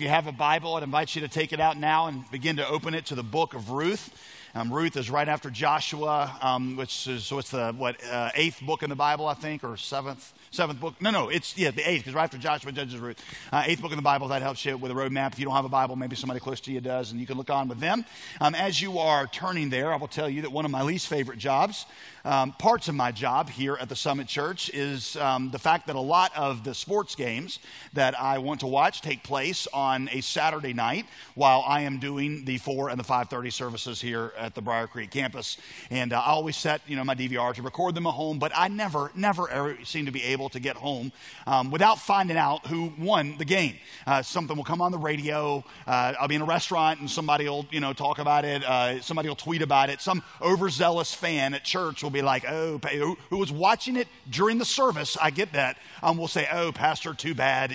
If you have a Bible, I'd invite you to take it out now and begin to open it to the book of Ruth. Ruth is right after Joshua, which is, so it's the, eighth book in the Bible, I think, or seventh book. No, it's, the eighth, because right after Joshua, Judges, Ruth. Eighth book in the Bible, that helps you with a roadmap. If you don't have a Bible, maybe somebody close to you does, and you can look on with them. As you are turning there, I will tell you that one of my least favorite jobs, parts of my job here at the Summit Church, is the fact that a lot of the sports games that I want to watch take place on a Saturday night while I am doing the 4 and the 5:30 services here at the Briar Creek campus. And I always set, my DVR to record them at home, but I never ever seem to be able to get home without finding out who won the game. Something will come on the radio. I'll be in a restaurant and somebody will, talk about it. Somebody will tweet about it. Some overzealous fan at church will be like, oh, who was watching it during the service, I get that, will say, oh, pastor, too bad,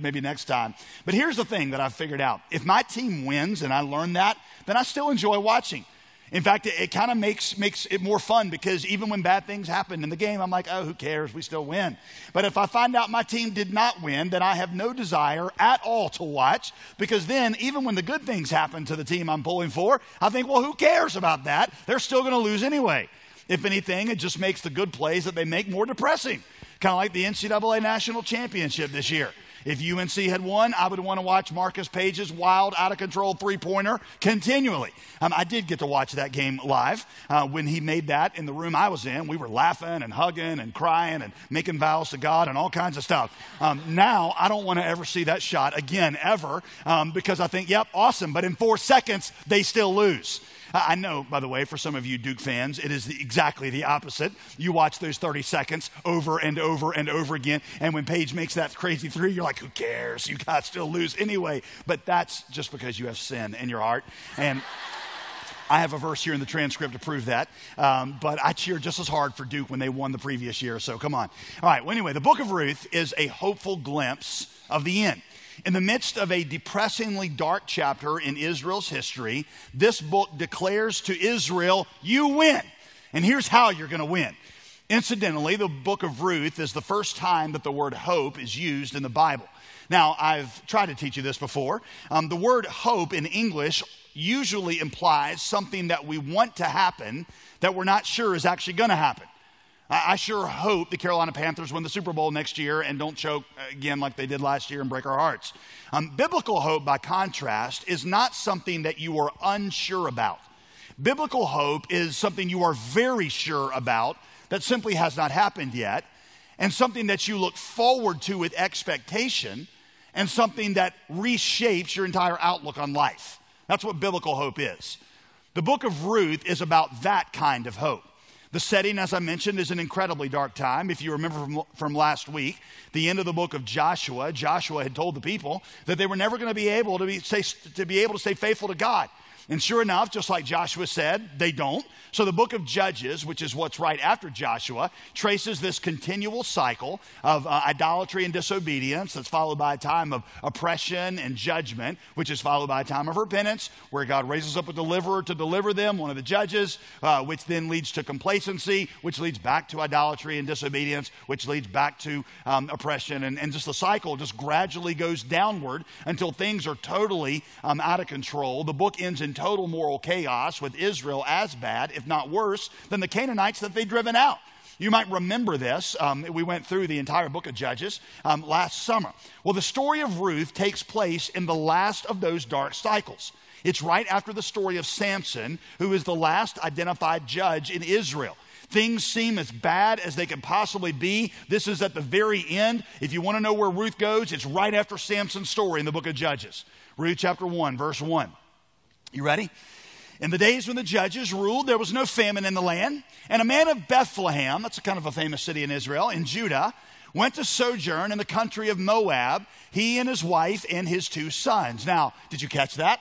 maybe next time. But here's the thing that I've figured out. If my team wins and I learn that, then I still enjoy watching. In fact, it kind of makes it more fun, because even when bad things happen in the game, I'm like, oh, who cares? We still win. But if I find out my team did not win, then I have no desire at all to watch, because then even when the good things happen to the team I'm pulling for, I think, well, who cares about that? They're still going to lose anyway. If anything, it just makes the good plays that they make more depressing, kind of like the NCAA National Championship this year. If UNC had won, I would want to watch Marcus Page's wild, out-of-control three-pointer continually. I did get to watch that game live when he made that in the room I was in. We were laughing and hugging and crying and making vows to God and all kinds of stuff. Now, I don't want to ever see that shot again, ever, because I think, yep, awesome, but in 4 seconds, they still lose. I know, by the way, for some of you Duke fans, it is exactly the opposite. You watch those 30 seconds over and over and over again, and when Paige makes that crazy three, you're like, who cares? You guys still lose anyway. But that's just because you have sin in your heart. And I have a verse here in the transcript to prove that, but I cheered just as hard for Duke when they won the previous year, so come on. All right, well, anyway, the book of Ruth is a hopeful glimpse of the end. In the midst of a depressingly dark chapter in Israel's history, this book declares to Israel, you win. And here's how you're going to win. Incidentally, the book of Ruth is the first time that the word hope is used in the Bible. Now, I've tried to teach you this before. The word hope in English usually implies something that we want to happen that we're not sure is actually going to happen. I sure hope the Carolina Panthers win the Super Bowl next year and don't choke again like they did last year and break our hearts. Biblical hope, by contrast, is not something that you are unsure about. Biblical hope is something you are very sure about that simply has not happened yet, and something that you look forward to with expectation, and something that reshapes your entire outlook on life. That's what biblical hope is. The book of Ruth is about that kind of hope. The setting, as I mentioned, is an incredibly dark time. If you remember from last week, the end of the book of Joshua, Joshua had told the people that they were never going to be able to stay faithful to God. And sure enough, just like Joshua said, they don't. So the book of Judges, which is what's right after Joshua, traces this continual cycle of idolatry and disobedience that's followed by a time of oppression and judgment, which is followed by a time of repentance, where God raises up a deliverer to deliver them, one of the judges, which then leads to complacency, which leads back to idolatry and disobedience, which leads back to oppression. And just the cycle just gradually goes downward until things are totally out of control. The book ends in total moral chaos, with Israel as bad, if not worse, than the Canaanites that they'd driven out. You might remember this. We went through the entire book of Judges last summer. Well, the story of Ruth takes place in the last of those dark cycles. It's right after the story of Samson, who is the last identified judge in Israel. Things seem as bad as they can possibly be. This is at the very end. If you want to know where Ruth goes, it's right after Samson's story in the book of Judges. Ruth chapter 1, verse 1. You ready? In the days when the judges ruled, there was no famine in the land. And a man of Bethlehem, that's a kind of a famous city in Israel, in Judah, went to sojourn in the country of Moab, he and his wife and his 2 sons. Now, did you catch that?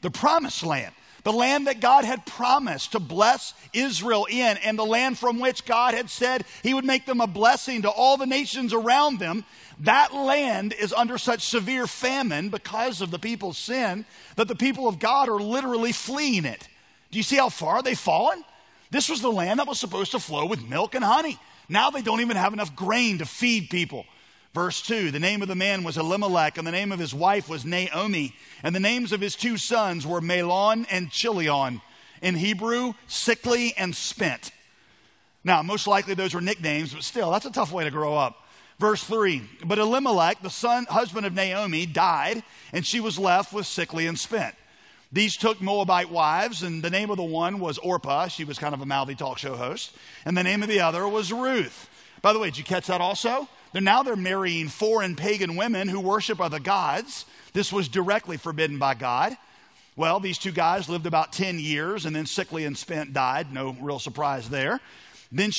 The promised land, the land that God had promised to bless Israel in, and the land from which God had said he would make them a blessing to all the nations around them. That land is under such severe famine because of the people's sin that the people of God are literally fleeing it. Do you see how far they've fallen? This was the land that was supposed to flow with milk and honey. Now they don't even have enough grain to feed people. Verse 2, the name of the man was Elimelech, and the name of his wife was Naomi, and the names of his two sons were Mahlon and Chilion, in Hebrew, sickly and spent. Now, most likely those were nicknames, but still, that's a tough way to grow up. Verse 3, but Elimelech, the husband of Naomi, died, and she was left with sickly and spent. These took Moabite wives, and the name of the one was Orpah. She was kind of a mouthy talk show host. And the name of the other was Ruth. By the way, did you catch that also? They're marrying foreign pagan women who worship other gods. This was directly forbidden by God. Well, these two guys lived about 10 years, and then sickly and spent died. No real surprise there. Then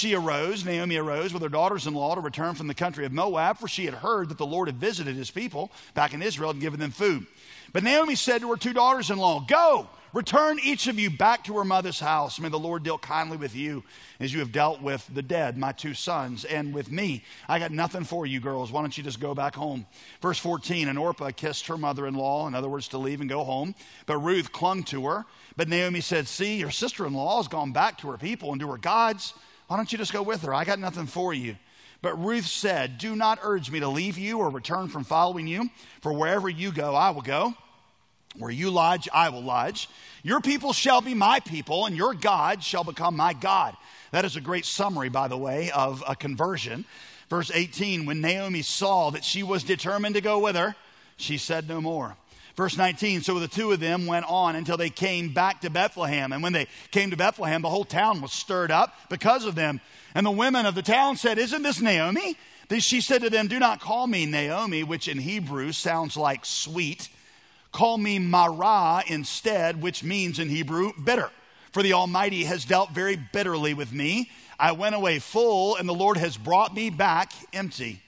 Naomi arose with her daughters-in-law to return from the country of Moab, for she had heard that the Lord had visited his people back in Israel and given them food. But Naomi said to her two daughters-in-law, "Go, return each of you back to her mother's house. May the Lord deal kindly with you as you have dealt with the dead, my two sons, and with me. I got nothing for you girls. Why don't you just go back home?" Verse 14, and Orpah kissed her mother-in-law, in other words, to leave and go home. But Ruth clung to her. But Naomi said, "See, your sister-in-law has gone back to her people and to her gods. Why don't you just go with her? I got nothing for you." But Ruth said, "Do not urge me to leave you or return from following you, for wherever you go, I will go. Where you lodge, I will lodge. Your people shall be my people, and your God shall become my God." That is a great summary, by the way, of a conversion. Verse 18, when Naomi saw that she was determined to go with her, she said no more. Verse 19, so the two of them went on until they came back to Bethlehem. And when they came to Bethlehem, the whole town was stirred up because of them. And the women of the town said, "Isn't this Naomi?" Then she said to them, "Do not call me Naomi," which in Hebrew sounds like sweet. "Call me Marah instead," which means in Hebrew bitter. "For the Almighty has dealt very bitterly with me. I went away full, and the Lord has brought me back empty."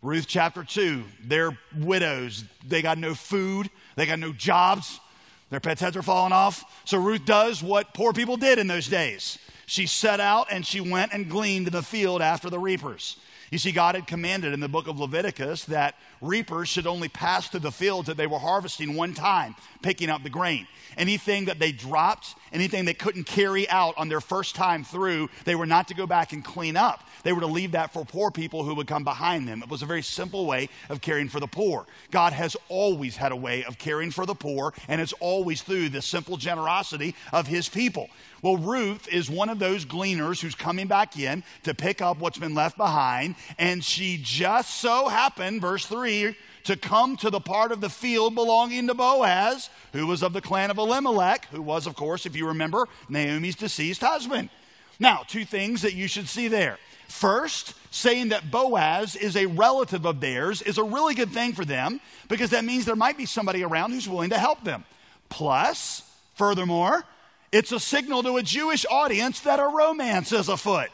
Ruth chapter 2, they're widows. They got no food. They got no jobs. Their pets' heads are falling off. So Ruth does what poor people did in those days. She set out and she went and gleaned in the field after the reapers. You see, God had commanded in the book of Leviticus that reapers should only pass through the fields that they were harvesting one time, picking up the grain. Anything that they dropped, anything they couldn't carry out on their first time through, they were not to go back and clean up. They were to leave that for poor people who would come behind them. It was a very simple way of caring for the poor. God has always had a way of caring for the poor, and it's always through the simple generosity of his people. Well, Ruth is one of those gleaners who's coming back in to pick up what's been left behind. And she just so happened, verse 3, to come to the part of the field belonging to Boaz, who was of the clan of Elimelech, who was, of course, if you remember, Naomi's deceased husband. Now, two things that you should see there. First, saying that Boaz is a relative of theirs is a really good thing for them, because that means there might be somebody around who's willing to help them. Plus, furthermore, it's a signal to a Jewish audience that a romance is afoot.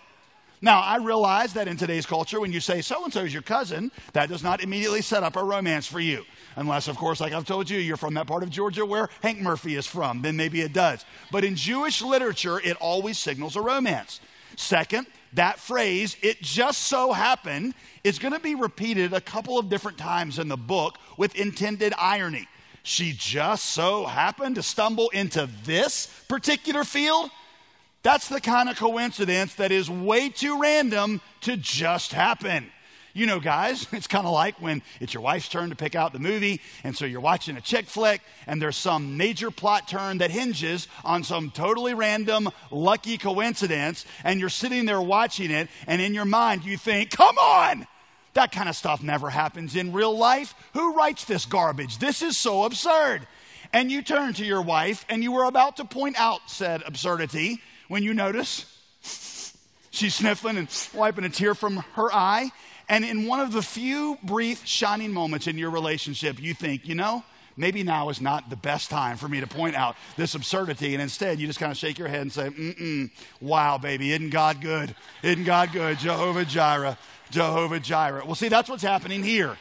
Now, I realize that in today's culture, when you say so-and-so is your cousin, that does not immediately set up a romance for you. Unless, of course, like I've told you, you're from that part of Georgia where Hank Murphy is from, then maybe it does. But in Jewish literature, it always signals a romance. Second, that phrase, "it just so happened," is going to be repeated a couple of different times in the book with intended irony. She just so happened to stumble into this particular field. That's the kind of coincidence that is way too random to just happen. You know, guys, it's kind of like when it's your wife's turn to pick out the movie, and so you're watching a chick flick, and there's some major plot turn that hinges on some totally random, lucky coincidence, and you're sitting there watching it, and in your mind you think, "Come on! That kind of stuff never happens in real life. Who writes this garbage? This is so absurd." And you turn to your wife, and you were about to point out said absurdity, when you notice she's sniffling and wiping a tear from her eye. And in one of the few brief shining moments in your relationship, you think, "You know, maybe now is not the best time for me to point out this absurdity." And instead, you just kind of shake your head and say, "Wow, baby, isn't God good? Isn't God good? Jehovah Jireh, Jehovah Jireh." Well, see, that's what's happening here.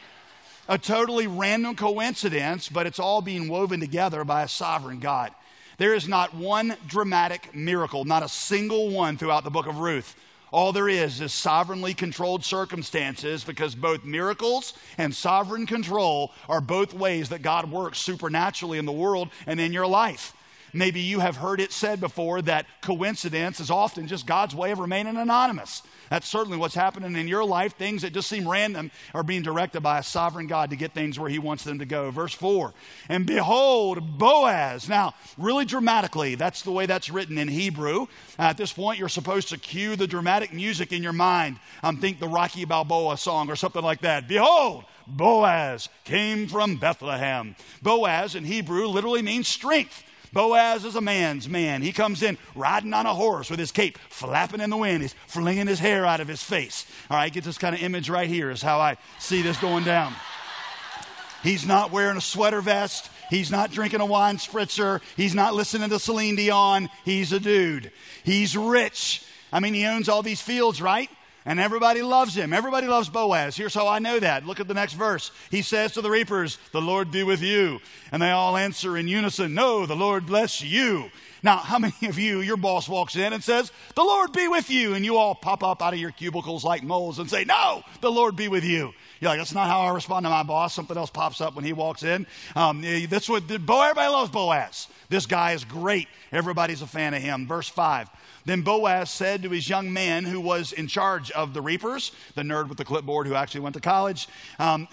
A totally random coincidence, but it's all being woven together by a sovereign God. There is not one dramatic miracle, not a single one throughout the book of Ruth. All there is sovereignly controlled circumstances, because both miracles and sovereign control are both ways that God works supernaturally in the world and in your life. Maybe you have heard it said before that coincidence is often just God's way of remaining anonymous. That's certainly what's happening in your life. Things that just seem random are being directed by a sovereign God to get things where he wants them to go. Verse 4, and behold, Boaz. Now, really dramatically, that's the way that's written in Hebrew. At this point, you're supposed to cue the dramatic music in your mind. Think the Rocky Balboa song or something like that. Behold, Boaz came from Bethlehem. Boaz in Hebrew literally means strength. Boaz is a man's man. He comes in riding on a horse with his cape flapping in the wind. He's flinging his hair out of his face. All right, get this kind of image right here is how I see this going down. He's not wearing a sweater vest. He's not drinking a wine spritzer. He's not listening to Celine Dion. He's a dude. He's rich. I mean, he owns all these fields, right? And everybody loves him. Everybody loves Boaz. Here's how I know that. Look at the next verse. He says to the reapers, the Lord be with you. And they all answer in unison, no, the Lord bless you. Now, how many of you, your boss walks in and says, the Lord be with you. And you all pop up out of your cubicles like moles and say, no, the Lord be with you. You're like, that's not how I respond to my boss. Something else pops up when he walks in. That's what everybody loves Boaz. This guy is great. Everybody's a fan of him. Verse 5. Then Boaz said to his young man who was in charge of the reapers, the nerd with the clipboard who actually went to college,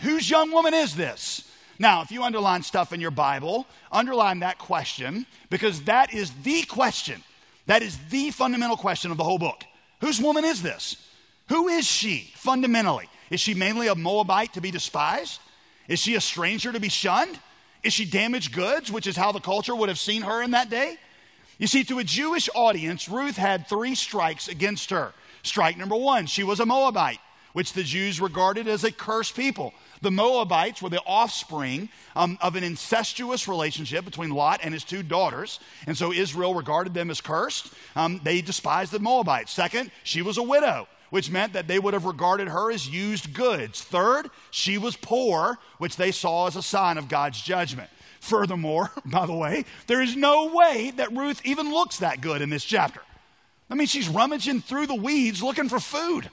whose young woman is this? Now, if you underline stuff in your Bible, underline that question, because that is the question. That is the fundamental question of the whole book. Whose woman is this? Who is she fundamentally? Is she mainly a Moabite to be despised? Is she a stranger to be shunned? Is she damaged goods, which is how the culture would have seen her in that day? You see, to a Jewish audience, Ruth had three strikes against her. Strike number one, she was a Moabite, which the Jews regarded as a cursed people. The Moabites were the offspring of an incestuous relationship between Lot and his two daughters. And so Israel regarded them as cursed. They despised the Moabites. Second, she was a widow, which meant that they would have regarded her as used goods. Third, she was poor, which they saw as a sign of God's judgment. Furthermore, by the way, there is no way that Ruth even looks that good in this chapter. I mean, she's rummaging through the weeds looking for food.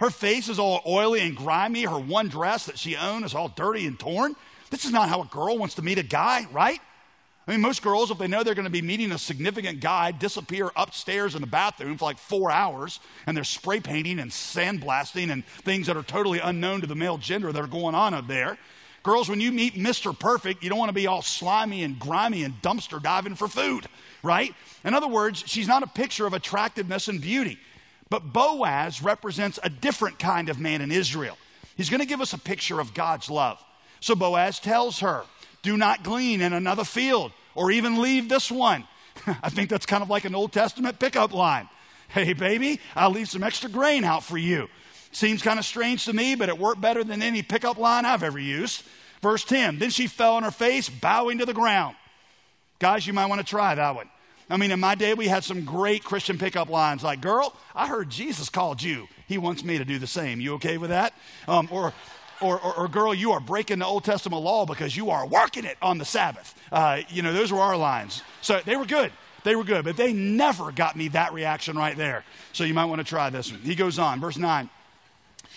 Her face is all oily and grimy. Her one dress that she owned is all dirty and torn. This is not how a girl wants to meet a guy, right? I mean, most girls, if they know they're going to be meeting a significant guy, disappear upstairs in the bathroom for like 4 hours, and they're spray painting and sandblasting and things that are totally unknown to the male gender that are going on up there. Girls, when you meet Mr. Perfect, you don't want to be all slimy and grimy and dumpster diving for food, right? In other words, she's not a picture of attractiveness and beauty. But Boaz represents a different kind of man in Israel. He's going to give us a picture of God's love. So Boaz tells her, do not glean in another field or even leave this one. I think that's kind of like an Old Testament pickup line. Hey, baby, I'll leave some extra grain out for you. Seems kind of strange to me, but it worked better than any pickup line I've ever used. Verse 10, then she fell on her face, bowing to the ground. Guys, you might want to try that one. I mean, in my day, we had some great Christian pickup lines like, girl, I heard Jesus called you. He wants me to do the same. You okay with that? Or girl, you are breaking the Old Testament law because you are working it on the Sabbath. Those were our lines. So they were good. They were good, but they never got me that reaction right there. So you might want to try this one. He goes on, verse 9.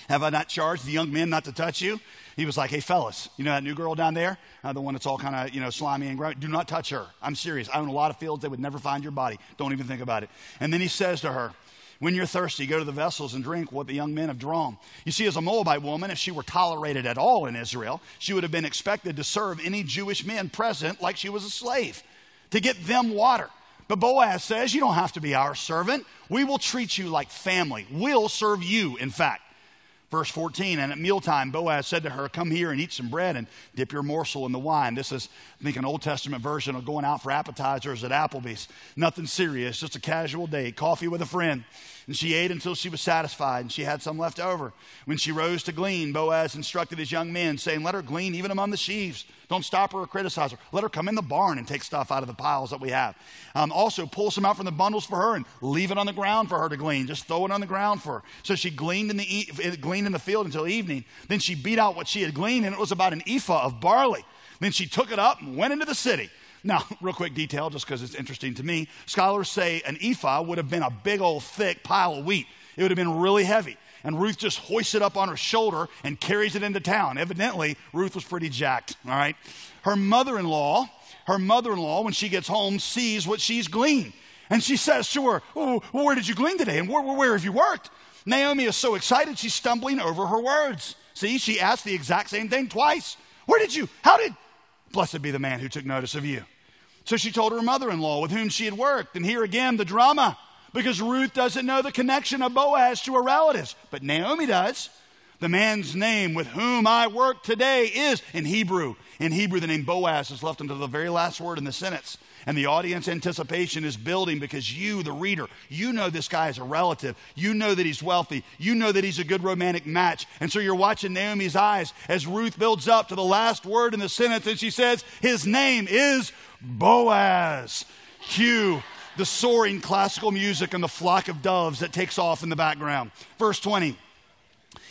Have I not charged the young men not to touch you? He was like, hey, fellas, you know that new girl down there? The one that's all kind of, slimy and gross. Do not touch her. I'm serious. I own a lot of fields. They would never find your body. Don't even think about it. And then he says to her, when you're thirsty, go to the vessels and drink what the young men have drawn. You see, as a Moabite woman, if she were tolerated at all in Israel, she would have been expected to serve any Jewish men present like she was a slave to get them water. But Boaz says, you don't have to be our servant. We will treat you like family. We'll serve you, in fact. Verse 14, and at mealtime, Boaz said to her, come here and eat some bread and dip your morsel in the wine. This is, I think, an Old Testament version of going out for appetizers at Applebee's. Nothing serious, just a casual day, coffee with a friend. And she ate until she was satisfied, and she had some left over. When she rose to glean, Boaz instructed his young men, saying, let her glean even among the sheaves. Don't stop her or criticize her. Let her come in the barn and take stuff out of the piles that we have. Also, pull some out from the bundles for her and leave it on the ground for her to glean. Just throw it on the ground for her. So she gleaned in the field until evening. Then she beat out what she had gleaned, and it was about an ephah of barley. Then she took it up and went into the city. Now, real quick detail, just because it's interesting to me. Scholars say an ephah would have been a big old thick pile of wheat. It would have been really heavy. And Ruth just hoists it up on her shoulder and carries it into town. Evidently, Ruth was pretty jacked, all right? Her mother-in-law, her mother-in-law, when she gets home, sees what she's gleaned. And she says to her, "Oh, where did you glean today? And where have you worked?" Naomi is so excited, she's stumbling over her words. See, she asked the exact same thing twice. "Where did you? How did? Blessed be the man who took notice of you." So she told her mother-in-law with whom she had worked. And here again, the drama, because Ruth doesn't know the connection of Boaz to her relatives. But Naomi does. "The man's name with whom I work today is," in Hebrew, the name Boaz is left until the very last word in the sentence. And the audience anticipation is building because you, the reader, you know this guy is a relative. You know that he's wealthy. You know that he's a good romantic match. And so you're watching Naomi's eyes as Ruth builds up to the last word in the sentence. And she says, "His name is Boaz." Cue the soaring classical music and the flock of doves that takes off in the background. Verse 20.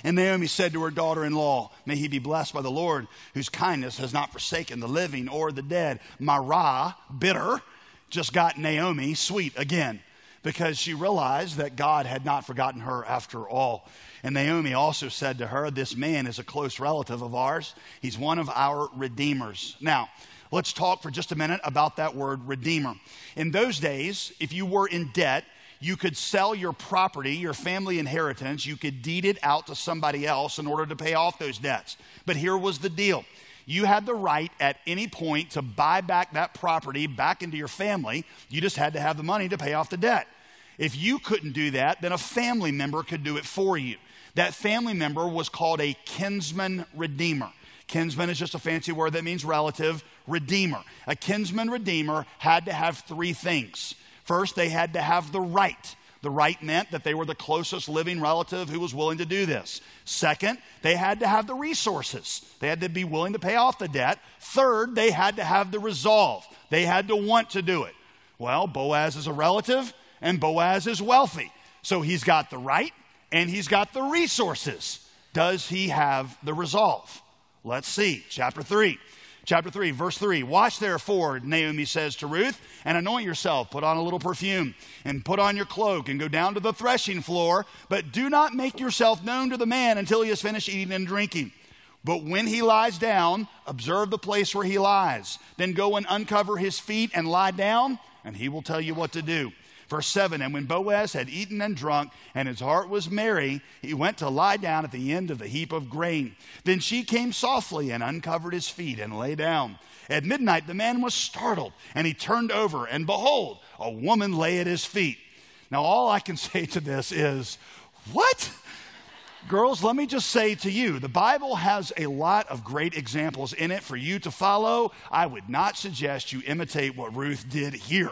And Naomi said to her daughter-in-law, "May he be blessed by the Lord, whose kindness has not forsaken the living or the dead." Mara, bitter, just got Naomi sweet again, because she realized that God had not forgotten her after all. And Naomi also said to her, "This man is a close relative of ours. He's one of our redeemers." Now, let's talk for just a minute about that word redeemer. In those days, if you were in debt, you could sell your property, your family inheritance. You could deed it out to somebody else in order to pay off those debts. But here was the deal. You had the right at any point to buy back that property back into your family. You just had to have the money to pay off the debt. If you couldn't do that, then a family member could do it for you. That family member was called a kinsman redeemer. Kinsman is just a fancy word that means relative redeemer. A kinsman redeemer had to have three things. First, they had to have the right. The right meant that they were the closest living relative who was willing to do this. Second, they had to have the resources. They had to be willing to pay off the debt. Third, they had to have the resolve. They had to want to do it. Well, Boaz is a relative and Boaz is wealthy. So he's got the right and he's got the resources. Does he have the resolve? Let's see. Chapter 3, verse 3, "Wash therefore," Naomi says to Ruth, "and anoint yourself, put on a little perfume, and put on your cloak, and go down to the threshing floor, but do not make yourself known to the man until he has finished eating and drinking. But when he lies down, observe the place where he lies. Then go and uncover his feet and lie down, and he will tell you what to do." Verse 7, "And when Boaz had eaten and drunk, and his heart was merry, he went to lie down at the end of the heap of grain. Then she came softly and uncovered his feet and lay down. At midnight the man was startled, and he turned over, and behold, a woman lay at his feet." Now all I can say to this is, what? Girls, let me just say to you, the Bible has a lot of great examples in it for you to follow. I would not suggest you imitate what Ruth did here.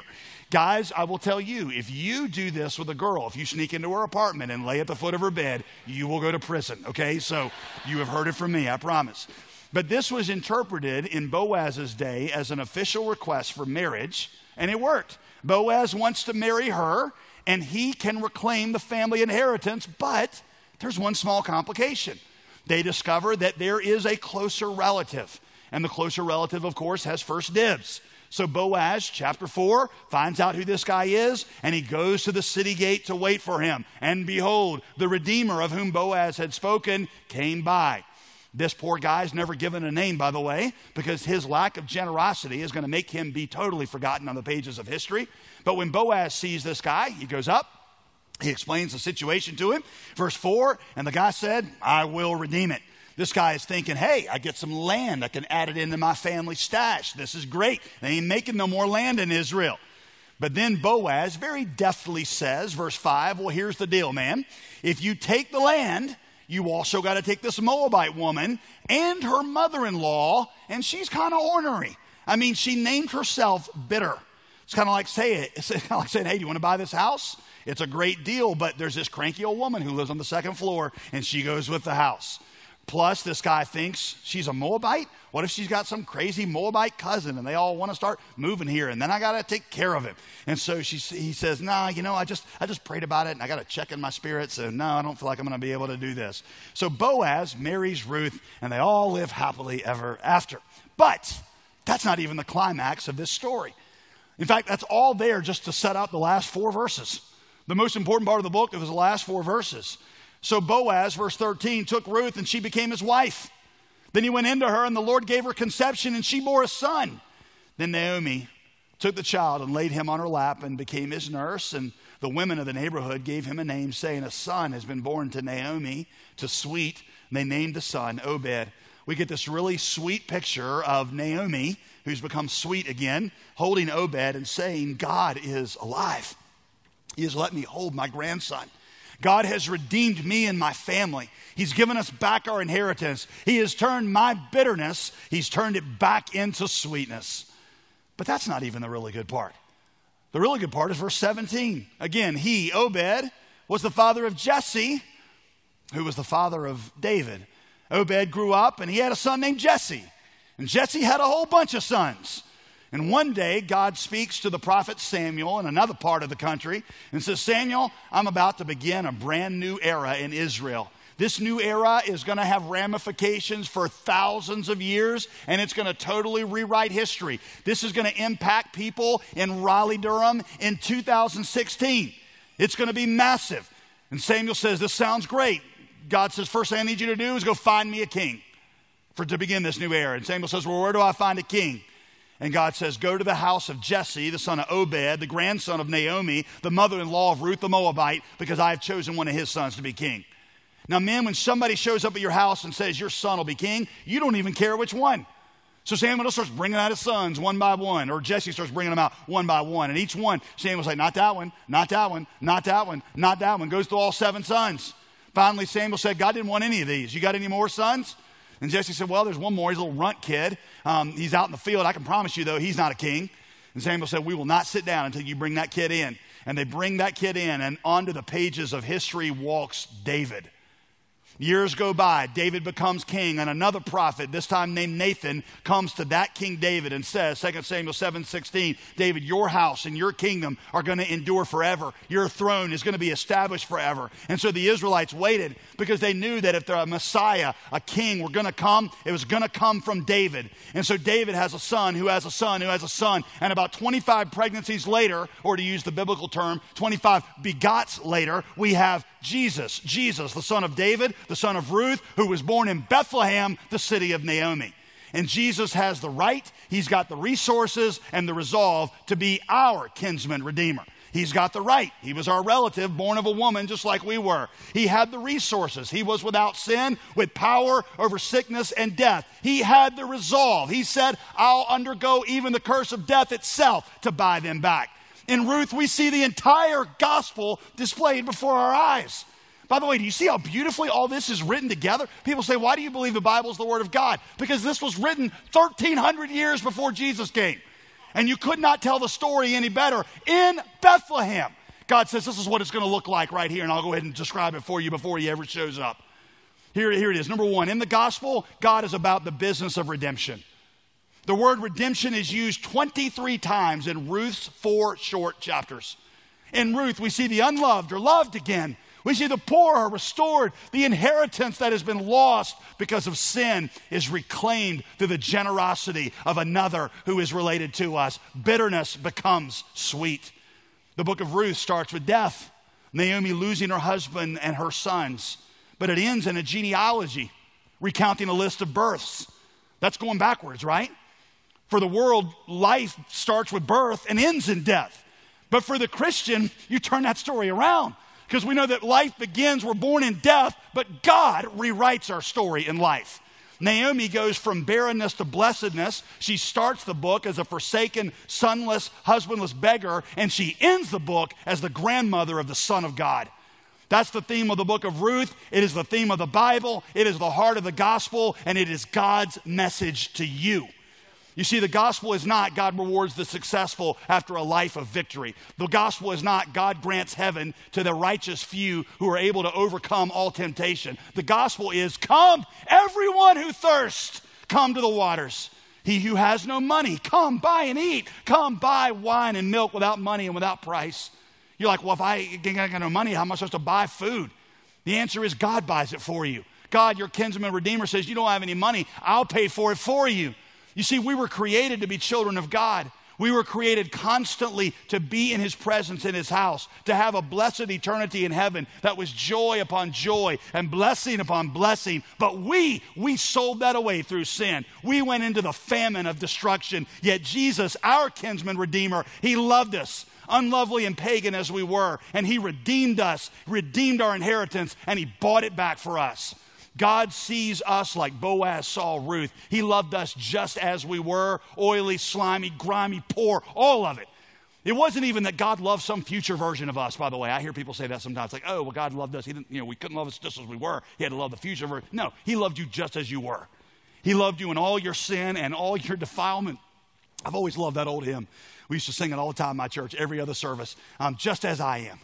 Guys, I will tell you, if you do this with a girl, if you sneak into her apartment and lay at the foot of her bed, you will go to prison, okay? So you have heard it from me, I promise. But this was interpreted in Boaz's day as an official request for marriage, and it worked. Boaz wants to marry her, and he can reclaim the family inheritance, but there's one small complication. They discover that there is a closer relative, and the closer relative, of course, has first dibs. So Boaz, chapter 4, finds out who this guy is, and he goes to the city gate to wait for him. And behold, the Redeemer of whom Boaz had spoken came by. This poor guy's never given a name, by the way, because his lack of generosity is going to make him be totally forgotten on the pages of history. But when Boaz sees this guy, he goes up. He explains the situation to him. Verse 4, "And the guy said, 'I will redeem it.'" This guy is thinking, hey, I get some land. I can add it into my family stash. This is great. They ain't making no more land in Israel. But then Boaz very deftly says, verse 5, "Well, here's the deal, man. If you take the land, you also got to take this Moabite woman and her mother-in-law, and she's kind of ornery. I mean, she named herself Bitter." It's kind of like saying, hey, do you want to buy this house? It's a great deal, but there's this cranky old woman who lives on the second floor, and she goes with the house. Plus, this guy thinks she's a Moabite. What if she's got some crazy Moabite cousin and they all want to start moving here and then I got to take care of him? And so he says, nah, you know, I just prayed about it and I got to check in my spirit. So no, I don't feel like I'm going to be able to do this. So Boaz marries Ruth and they all live happily ever after. But that's not even the climax of this story. In fact, that's all there just to set up the last four verses. The most important part of the book is the last four verses. So Boaz, verse 13, took Ruth and she became his wife. Then he went into her and the Lord gave her conception and she bore a son. Then Naomi took the child and laid him on her lap and became his nurse. And the women of the neighborhood gave him a name, saying, a son has been born to Naomi, to Sweet. And they named the son Obed. We get this really sweet picture of Naomi, who's become sweet again, holding Obed and saying, God is alive. He has let me hold my grandson. God has redeemed me and my family. He's given us back our inheritance. He has turned my bitterness, he's turned it back into sweetness. But that's not even the really good part. The really good part is verse 17. Again, he, Obed, was the father of Jesse, who was the father of David. Obed grew up and he had a son named Jesse. And Jesse had a whole bunch of sons. And one day, God speaks to the prophet Samuel in another part of the country and says, Samuel, I'm about to begin a brand new era in Israel. This new era is going to have ramifications for thousands of years, and it's going to totally rewrite history. This is going to impact people in Raleigh-Durham in 2016. It's going to be massive. And Samuel says, this sounds great. God says, first thing I need you to do is go find me a king to begin this new era. And Samuel says, well, where do I find a king? And God says, go to the house of Jesse, the son of Obed, the grandson of Naomi, the mother-in-law of Ruth the Moabite, because I have chosen one of his sons to be king. Now, men, when somebody shows up at your house and says your son will be king, you don't even care which one. So Samuel starts bringing out his sons one by one, or Jesse starts bringing them out one by one. And each one, Samuel's like, not that one, not that one, not that one, not that one. Goes through all seven sons. Finally, Samuel said, God didn't want any of these. You got any more sons? And Jesse said, well, there's one more. He's a little runt kid. He's out in the field. I can promise you, though, he's not a king. And Samuel said, we will not sit down until you bring that kid in. And they bring that kid in, and onto the pages of history walks David. Years go by. David becomes king, and another prophet, this time named Nathan, comes to that King David and says, 2 Samuel 7:16, David, your house and your kingdom are going to endure forever. Your throne is going to be established forever. And so the Israelites waited because they knew that if the Messiah, a king, were going to come, it was going to come from David. And so David has a son who has a son who has a son. And about 25 pregnancies later, or to use the biblical term, 25 begots later, we have Jesus. Jesus, the son of David, the son of Ruth, who was born in Bethlehem, the city of Naomi. And Jesus has the right, he's got the resources and the resolve to be our kinsman redeemer. He's got the right. He was our relative, born of a woman just like we were. He had the resources. He was without sin, with power over sickness and death. He had the resolve. He said, I'll undergo even the curse of death itself to buy them back. In Ruth, we see the entire gospel displayed before our eyes. By the way, do you see how beautifully all this is written together? People say, why do you believe the Bible is the word of God? Because this was written 1,300 years before Jesus came. And you could not tell the story any better. In Bethlehem, God says, this is what it's going to look like right here. And I'll go ahead and describe it for you before he ever shows up. Here it is. Number one, in the gospel, God is about the business of redemption. The word redemption is used 23 times in Ruth's 4 short chapters. In Ruth, we see the unloved are loved again. We see the poor are restored. The inheritance that has been lost because of sin is reclaimed through the generosity of another who is related to us. Bitterness becomes sweet. The book of Ruth starts with death, Naomi losing her husband and her sons, but it ends in a genealogy recounting a list of births. That's going backwards, right? For the world, life starts with birth and ends in death. But for the Christian, you turn that story around because we know that life begins, we're born in death, but God rewrites our story in life. Naomi goes from barrenness to blessedness. She starts the book as a forsaken, sonless, husbandless beggar, and she ends the book as the grandmother of the Son of God. That's the theme of the book of Ruth. It is the theme of the Bible. It is the heart of the gospel, and it is God's message to you. You see, the gospel is not God rewards the successful after a life of victory. The gospel is not God grants heaven to the righteous few who are able to overcome all temptation. The gospel is, come, everyone who thirsts, come to the waters. He who has no money, come buy and eat. Come buy wine and milk without money and without price. You're like, well, if I got no money, how am I supposed to buy food? The answer is God buys it for you. God, your kinsman redeemer, says, you don't have any money. I'll pay for it for you. You see, we were created to be children of God. We were created constantly to be in his presence in his house, to have a blessed eternity in heaven that was joy upon joy and blessing upon blessing. But we sold that away through sin. We went into the famine of destruction. Yet Jesus, our kinsman redeemer, he loved us, unlovely and pagan as we were, and he redeemed us, redeemed our inheritance, and he bought it back for us. God sees us like Boaz saw Ruth. He loved us just as we were, oily, slimy, grimy, poor, all of it. It wasn't even that God loved some future version of us, by the way. I hear people say that sometimes, like, oh, well, God loved us. He didn't, we couldn't love us just as we were. He had to love the future version. No, he loved you just as you were. He loved you in all your sin and all your defilement. I've always loved that old hymn. We used to sing it all the time in my church, every other service, just as I am.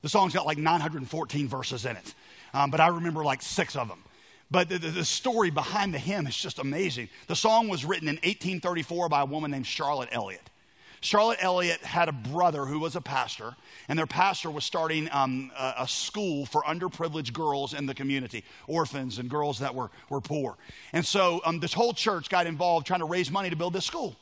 The song's got like 914 verses in it. But I remember like 6 of them. But the story behind the hymn is just amazing. The song was written in 1834 by a woman named Charlotte Elliott. Charlotte Elliott had a brother who was a pastor, and their pastor was starting a school for underprivileged girls in the community, orphans and girls that were poor. And so this whole church got involved trying to raise money to build this school.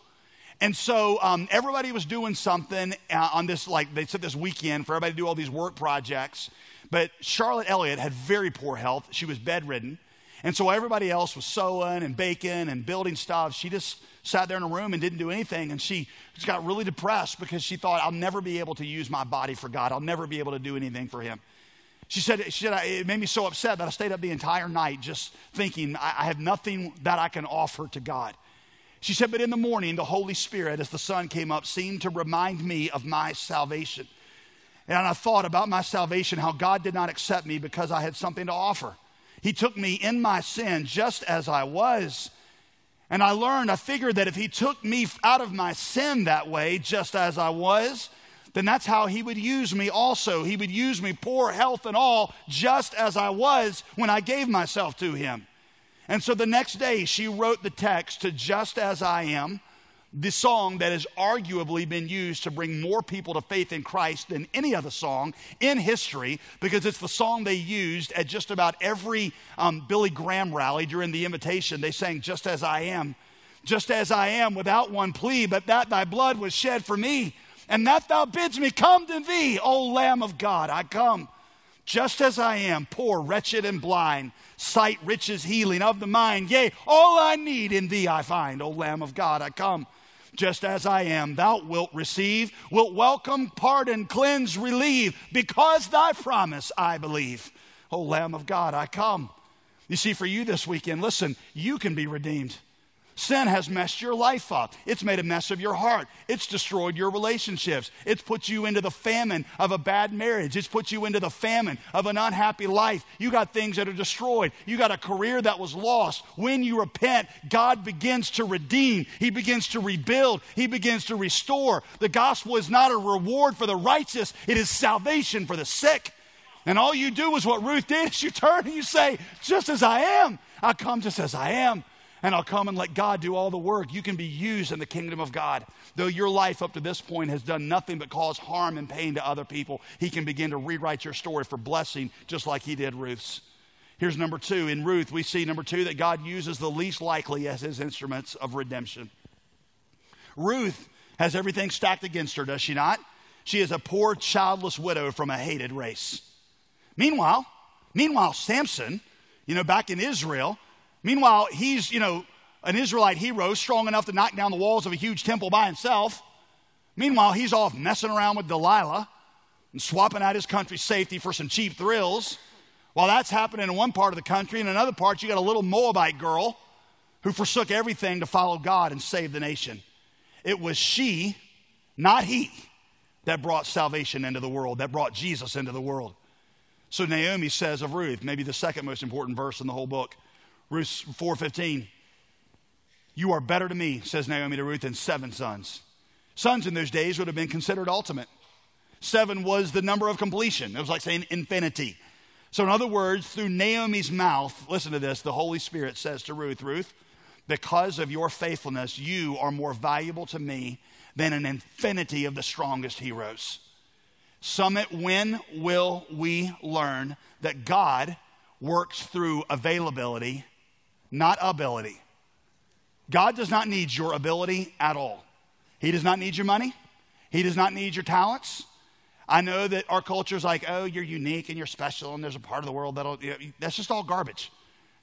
And so everybody was doing something on this, like they said, this weekend for everybody to do all these work projects. But Charlotte Elliott had very poor health. She was bedridden. And so everybody else was sewing and baking and building stuff. She just sat there in a room and didn't do anything. And she just got really depressed because she thought, I'll never be able to use my body for God. I'll never be able to do anything for him. She said it made me so upset that I stayed up the entire night just thinking I have nothing that I can offer to God. She said, but in the morning, the Holy Spirit, as the sun came up, seemed to remind me of my salvation. And I thought about my salvation, how God did not accept me because I had something to offer. He took me in my sin just as I was. And I figured that if he took me out of my sin that way, just as I was, then that's how he would use me also. He would use me, poor health and all, just as I was when I gave myself to him. And so the next day she wrote the text to Just As I Am, the song that has arguably been used to bring more people to faith in Christ than any other song in history, because it's the song they used at just about every Billy Graham rally during the invitation. They sang, just as I am, without one plea, but that thy blood was shed for me, and that thou bids me come to thee, O Lamb of God, I come. Just as I am, poor, wretched, and blind, sight, riches, healing of the mind, yea, all I need in thee I find, O Lamb of God, I come. Just as I am, thou wilt receive, wilt welcome, pardon, cleanse, relieve, because thy promise I believe. O Lamb of God, I come. You see, for you this weekend, listen, you can be redeemed. Sin has messed your life up. It's made a mess of your heart. It's destroyed your relationships. It's put you into the famine of a bad marriage. It's put you into the famine of an unhappy life. You got things that are destroyed. You got a career that was lost. When you repent, God begins to redeem. He begins to rebuild. He begins to restore. The gospel is not a reward for the righteous. It is salvation for the sick. And all you do is what Ruth did. Is you turn and you say, just as I am, I come just as I am. And I'll come and let God do all the work. You can be used in the kingdom of God. Though your life up to this point has done nothing but cause harm and pain to other people, he can begin to rewrite your story for blessing, just like he did Ruth's. Here's number 2. In Ruth, we see, number 2, that God uses the least likely as his instruments of redemption. Ruth has everything stacked against her, does she not? She is a poor, childless widow from a hated race. Meanwhile, Samson, back in Israel, meanwhile, he's, an Israelite hero, strong enough to knock down the walls of a huge temple by himself. Meanwhile, he's off messing around with Delilah and swapping out his country's safety for some cheap thrills. While that's happening in one part of the country, in another part, you got a little Moabite girl who forsook everything to follow God and save the nation. It was she, not he, that brought salvation into the world, that brought Jesus into the world. So Naomi says of Ruth, maybe the second most important verse in the whole book, Ruth 4:15, you are better to me, says Naomi to Ruth, than 7 sons. Sons in those days would have been considered ultimate. 7 was the number of completion. It was like saying infinity. So in other words, through Naomi's mouth, listen to this, the Holy Spirit says to Ruth, Ruth, because of your faithfulness, you are more valuable to me than an infinity of the strongest heroes. Summit, when will we learn that God works through availability, not ability? God does not need your ability at all. He does not need your money. He does not need your talents. I know that our culture is like, oh, you're unique and you're special and there's a part of the world that'll, you know, that's just all garbage.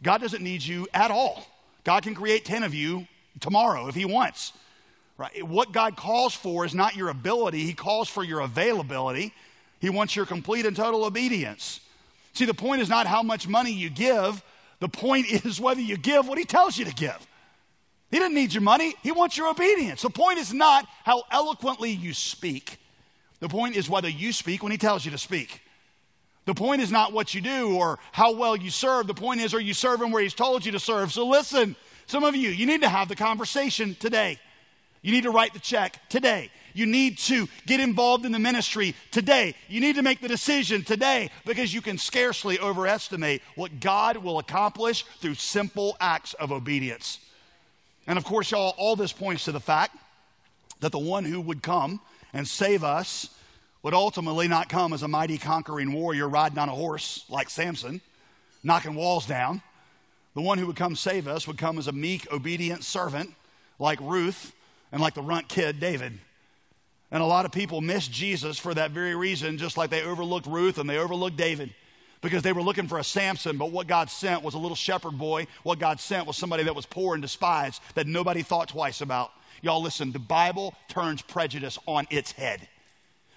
God doesn't need you at all. God can create 10 of you tomorrow if he wants, right? What God calls for is not your ability. He calls for your availability. He wants your complete and total obedience. See, the point is not how much money you give. The point is whether you give what he tells you to give. He didn't need your money. He wants your obedience. The point is not how eloquently you speak. The point is whether you speak when he tells you to speak. The point is not what you do or how well you serve. The point is, are you serving where he's told you to serve? So listen, some of you, you need to have the conversation today. You need to write the check today. You need to get involved in the ministry today. You need to make the decision today, because you can scarcely overestimate what God will accomplish through simple acts of obedience. And of course, y'all, all this points to the fact that the one who would come and save us would ultimately not come as a mighty conquering warrior riding on a horse like Samson, knocking walls down. The one who would come save us would come as a meek, obedient servant like Ruth and like the runt kid, David. And a lot of people miss Jesus for that very reason, just like they overlooked Ruth and they overlooked David, because they were looking for a Samson, but what God sent was a little shepherd boy. What God sent was somebody that was poor and despised, that nobody thought twice about. Y'all listen, the Bible turns prejudice on its head,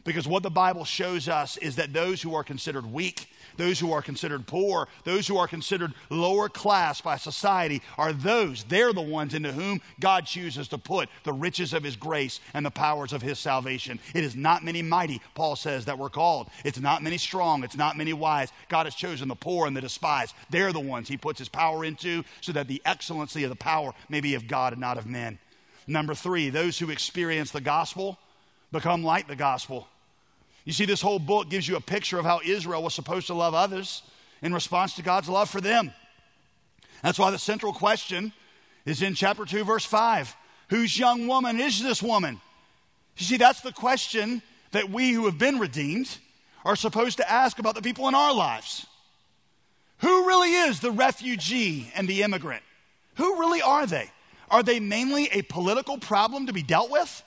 because what the Bible shows us is that those who are considered weak, those who are considered poor, those who are considered lower class by society are those, they're the ones into whom God chooses to put the riches of his grace and the powers of his salvation. It is not many mighty, Paul says, that we're called. It's not many strong. It's not many wise. God has chosen the poor and the despised. They're the ones he puts his power into, so that the excellency of the power may be of God and not of men. Number three, those who experience the gospel become like the gospel. You see, this whole book gives you a picture of how Israel was supposed to love others in response to God's love for them. That's why the central question is in chapter 2, verse 5. Whose young woman is this woman? You see, that's the question that we who have been redeemed are supposed to ask about the people in our lives. Who really is the refugee and the immigrant? Who really are they? Are they mainly a political problem to be dealt with?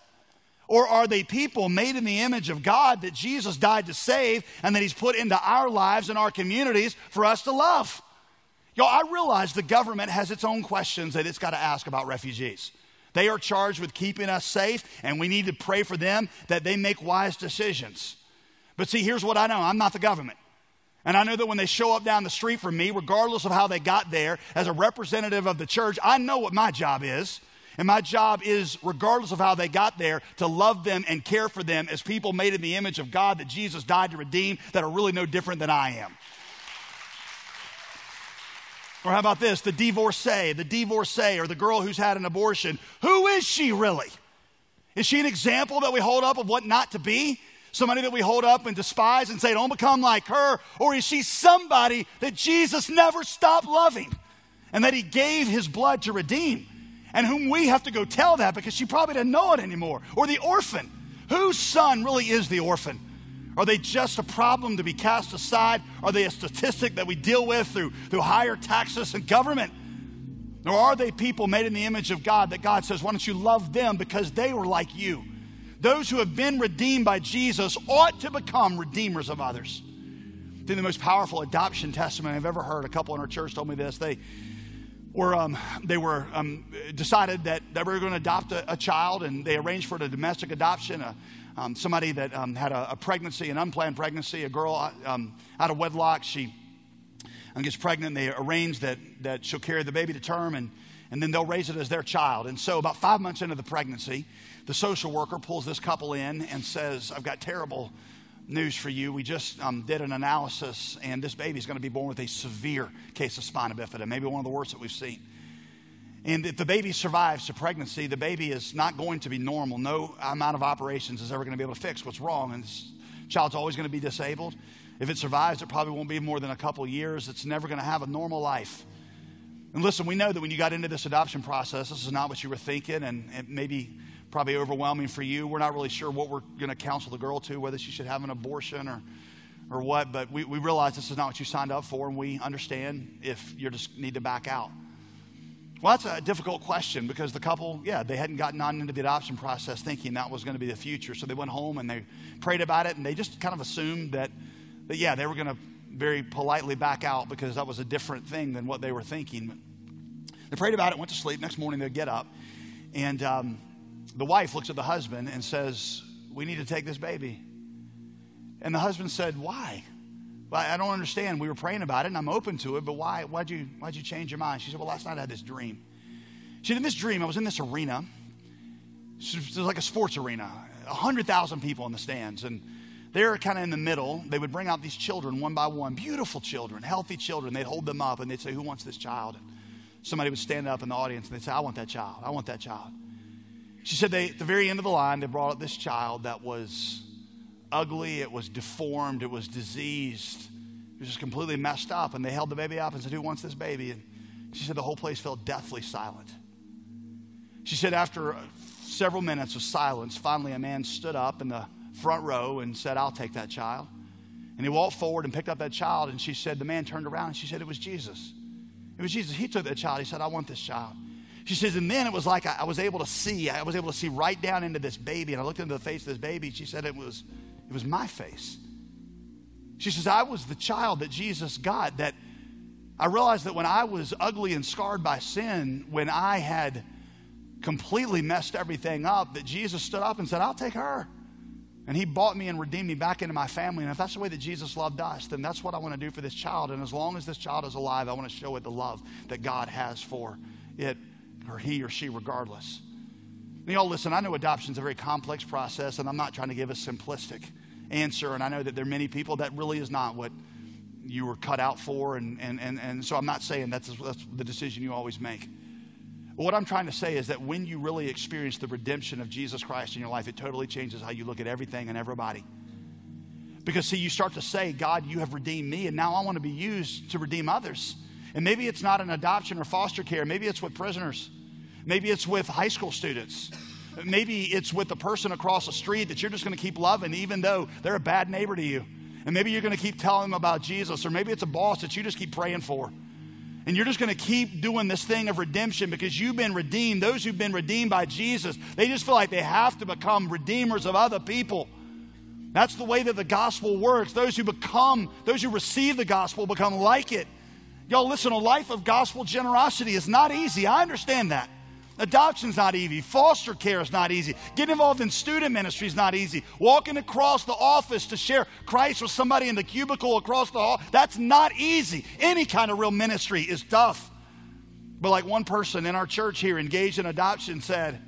Or are they people made in the image of God that Jesus died to save and that he's put into our lives and our communities for us to love? Y'all, I realize the government has its own questions that it's got to ask about refugees. They are charged with keeping us safe, and we need to pray for them that they make wise decisions. But see, here's what I know. I'm not the government. And I know that when they show up down the street from me, regardless of how they got there, as a representative of the church, I know what my job is. And my job is, regardless of how they got there, to love them and care for them as people made in the image of God that Jesus died to redeem, that are really no different than I am. Or how about this? The divorcee or the girl who's had an abortion. Who is she really? Is she an example that we hold up of what not to be? Somebody that we hold up and despise and say, don't become like her? Or is she somebody that Jesus never stopped loving and that he gave his blood to redeem? And whom we have to go tell that, because she probably doesn't know it anymore. Or the orphan. Whose son really is the orphan? Are they just a problem to be cast aside? Are they a statistic that we deal with through higher taxes and government? Or are they people made in the image of God that God says, why don't you love them because they were like you? Those who have been redeemed by Jesus ought to become redeemers of others. I think the most powerful adoption testimony I've ever heard, a couple in our church told me this. They decided that they were going to adopt a child, and they arranged for a domestic adoption, somebody that had a pregnancy, an unplanned pregnancy, a girl out of wedlock. She gets pregnant, and they arrange that she'll carry the baby to term, and then they'll raise it as their child. And so about 5 months into the pregnancy, the social worker pulls this couple in and says, I've got terrible news for you. We just did an analysis, and this baby is going to be born with a severe case of spina bifida, maybe one of the worst that we've seen. And if the baby survives to pregnancy, the baby is not going to be normal. No amount of operations is ever going to be able to fix what's wrong, and this child's always going to be disabled. If it survives, it probably won't be more than a couple years. It's never going to have a normal life. And listen, we know that when you got into this adoption process, this is not what you were thinking, and it maybe probably overwhelming for you. We're not really sure what we're going to counsel the girl to, whether she should have an abortion or what, but we realize this is not what you signed up for, and we understand if you just need to back out. Well, that's a difficult question because the couple, they hadn't gotten on into the adoption process thinking that was going to be the future. So they went home and they prayed about it, and they just kind of assumed that they were going to very politely back out because that was a different thing than what they were thinking. They prayed about it, went to sleep. Next morning they get up, and the wife looks at the husband and says, "We need to take this baby." And the husband said, "Why? I don't understand. We were praying about it, and I'm open to it, but why'd you change your mind?" She said, "Well, last night I had this dream." She said, "In this dream, I was in this arena. It was like a sports arena, 100,000 people in the stands, and they're kind of in the middle. They would bring out these children one by one, beautiful children, healthy children. They'd hold them up, and they'd say, 'Who wants this child?' And somebody would stand up in the audience, and they'd say, 'I want that child. I want that child.'" She said, at the very end of the line, they brought up this child that was ugly, it was deformed, it was diseased, it was just completely messed up. And they held the baby up and said, "Who wants this baby?" And she said the whole place fell deathly silent. She said after several minutes of silence, finally a man stood up in the front row and said, "I'll take that child." And he walked forward and picked up that child. And she said the man turned around and she said, "It was Jesus. It was Jesus. He took that child. He said, 'I want this child.'" She says, and then it was like I was able to see right down into this baby. And I looked into the face of this baby. She said it was my face. She says, I was the child that Jesus got, that I realized that when I was ugly and scarred by sin, when I had completely messed everything up, that Jesus stood up and said, "I'll take her." And he bought me and redeemed me back into my family. And if that's the way that Jesus loved us, then that's what I want to do for this child. And as long as this child is alive, I want to show it the love that God has for it, or he or she, regardless. You know, listen, I know adoption is a very complex process, and I'm not trying to give a simplistic answer. And I know that there are many people that really is not what you were cut out for. And so I'm not saying that's the decision you always make. But what I'm trying to say is that when you really experience the redemption of Jesus Christ in your life, it totally changes how you look at everything and everybody. Because, see, you start to say, "God, you have redeemed me, and now I want to be used to redeem others." And maybe it's not an adoption or foster care. Maybe it's with prisoners. Maybe it's with high school students. Maybe it's with the person across the street that you're just going to keep loving even though they're a bad neighbor to you. And maybe you're going to keep telling them about Jesus. Or maybe it's a boss that you just keep praying for. And you're just going to keep doing this thing of redemption because you've been redeemed. Those who've been redeemed by Jesus, they just feel like they have to become redeemers of other people. That's the way that the gospel works. Those who receive the gospel become like it. Y'all, listen, a life of gospel generosity is not easy. I understand that. Adoption's not easy. Foster care is not easy. Getting involved in student ministry is not easy. Walking across the office to share Christ with somebody in the cubicle across the hall, that's not easy. Any kind of real ministry is tough. But like one person in our church here engaged in adoption said,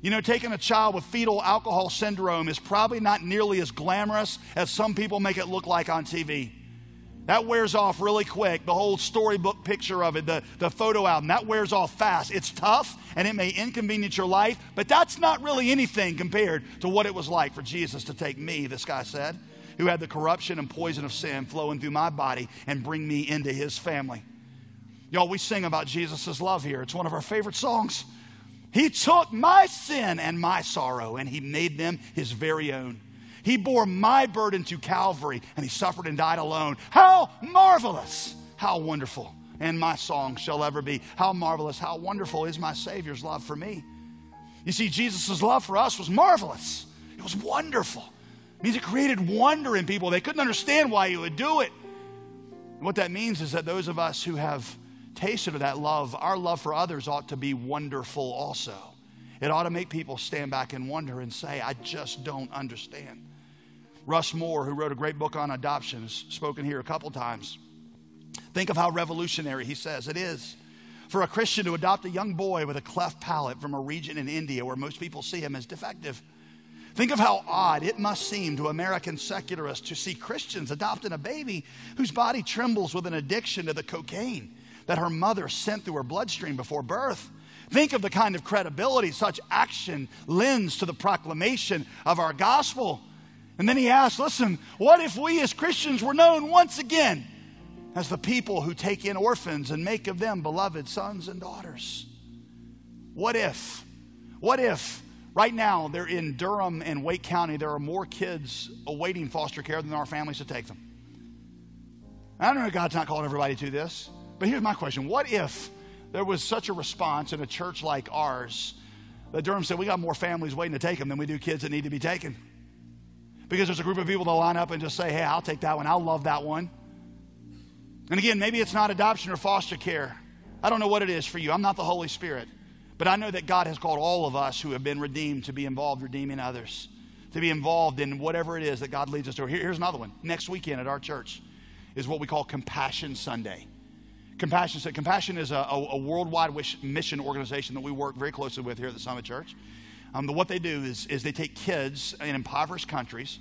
"You know, taking a child with fetal alcohol syndrome is probably not nearly as glamorous as some people make it look like on TV. That wears off really quick. The whole storybook picture of it, the photo album, that wears off fast. It's tough and it may inconvenience your life, but that's not really anything compared to what it was like for Jesus to take me," this guy said, "who had the corruption and poison of sin flowing through my body, and bring me into his family." Y'all, we sing about Jesus' love here. It's one of our favorite songs. He took my sin and my sorrow and he made them his very own. He bore my burden to Calvary, and he suffered and died alone. How marvelous, how wonderful, and my song shall ever be. How marvelous, how wonderful is my Savior's love for me. You see, Jesus' love for us was marvelous. It was wonderful. It means it created wonder in people. They couldn't understand why he would do it. And what that means is that those of us who have tasted of that love, our love for others ought to be wonderful also. It ought to make people stand back and wonder and say, "I just don't understand." Russ Moore, who wrote a great book on adoption, has spoken here a couple times. Think of how revolutionary, he says, it is for a Christian to adopt a young boy with a cleft palate from a region in India where most people see him as defective. Think of how odd it must seem to American secularists to see Christians adopting a baby whose body trembles with an addiction to the cocaine that her mother sent through her bloodstream before birth. Think of the kind of credibility such action lends to the proclamation of our gospel. And then he asked, listen, what if we as Christians were known once again as the people who take in orphans and make of them beloved sons and daughters? What if? What if right now they're in Durham and Wake County, there are more kids awaiting foster care than our families to take them? I don't know if God's not calling everybody to this, but here's my question. What if There was such a response in a church like ours that Durham said, we got more families waiting to take them than we do kids that need to be taken. Because there's a group of people that line up and just say, hey, I'll take that one. I'll love that one. And again, maybe it's not adoption or foster care. I don't know what it is for you. I'm not the Holy Spirit. But I know that God has called all of us who have been redeemed to be involved redeeming others, to be involved in whatever it is that God leads us to. Here's another one. Next weekend at our church is what we call Compassion Sunday. Compassion Sunday. Compassion is a worldwide mission organization that we work very closely with here at the Summit Church. What they do is they take kids in impoverished countries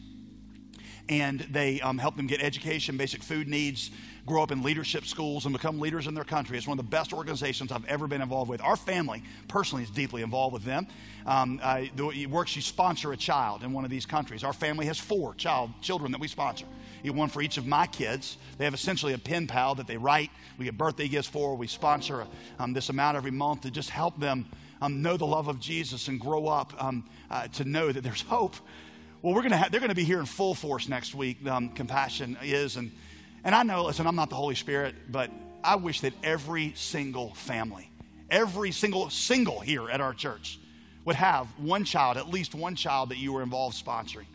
and they help them get education, basic food needs, grow up in leadership schools, and become leaders in their country. It's one of the best organizations I've ever been involved with. Our family, personally, is deeply involved with them. You sponsor a child in one of these countries. Our family has four children that we sponsor. One for each of my kids. They have essentially a pen pal that they write. We get birthday gifts for. We sponsor this amount every month to just help them know the love of Jesus and grow up to know that there's hope. Well, they're going to be here in full force next week. Compassion is, and I know, listen, I'm not the Holy Spirit, but I wish that every single family, every single here at our church would have one child, at least one child that you were involved sponsoring.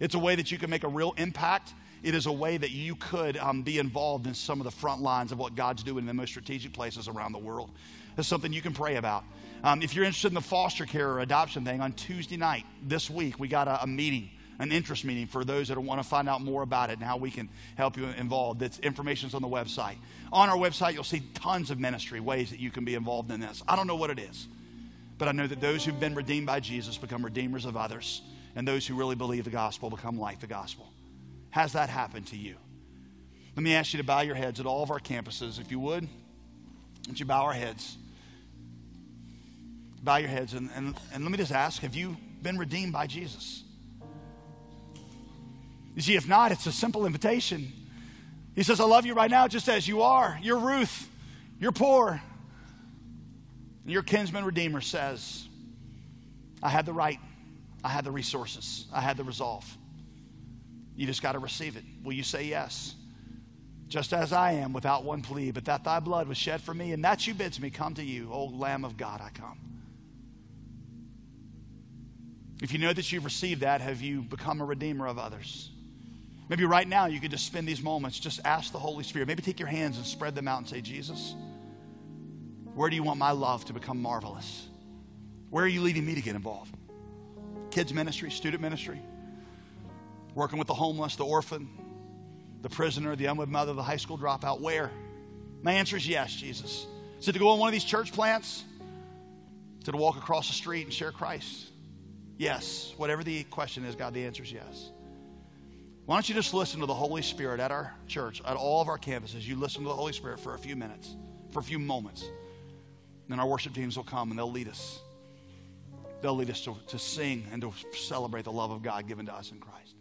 It's a way that you can make a real impact. It is a way that you could be involved in some of the front lines of what God's doing in the most strategic places around the world. That's something you can pray about. If you're interested in the foster care or adoption thing, on Tuesday night this week, we got a meeting, an interest meeting for those that want to find out more about it and how we can help you involved. That's information's on the website. On our website, you'll see tons of ministry, ways that you can be involved in this. I don't know what it is, but I know that those who've been redeemed by Jesus become redeemers of others, and those who really believe the gospel become like the gospel. Has that happened to you? Let me ask you to bow your heads at all of our campuses. If you would you bow our heads? Bow your heads and let me just ask, have you been redeemed by Jesus? You see, if not, it's a simple invitation. He says, I love you right now just as you are. You're Ruth. You're poor. And your kinsman redeemer says, I had the right. I had the resources. I had the resolve. You just got to receive it. Will you say yes? Just as I am, without one plea, but that thy blood was shed for me, and that you bids me come to you, O Lamb of God, I come. If you know that you've received that, have you become a redeemer of others? Maybe right now you could just spend these moments, just ask the Holy Spirit. Maybe take your hands and spread them out and say, Jesus, where do you want my love to become marvelous? Where are you leading me to get involved? Kids ministry, student ministry, working with the homeless, the orphan, the prisoner, the unwed mother, the high school dropout. Where? My answer is yes, Jesus. Is it to go on one of these church plants? Is it to walk across the street and share Christ? Yes. Whatever the question is, God, the answer is yes. Why don't you just listen to the Holy Spirit at our church, at all of our campuses? You listen to the Holy Spirit for a few minutes, for a few moments. And then our worship teams will come and they'll lead us. They'll lead us to sing and to celebrate the love of God given to us in Christ.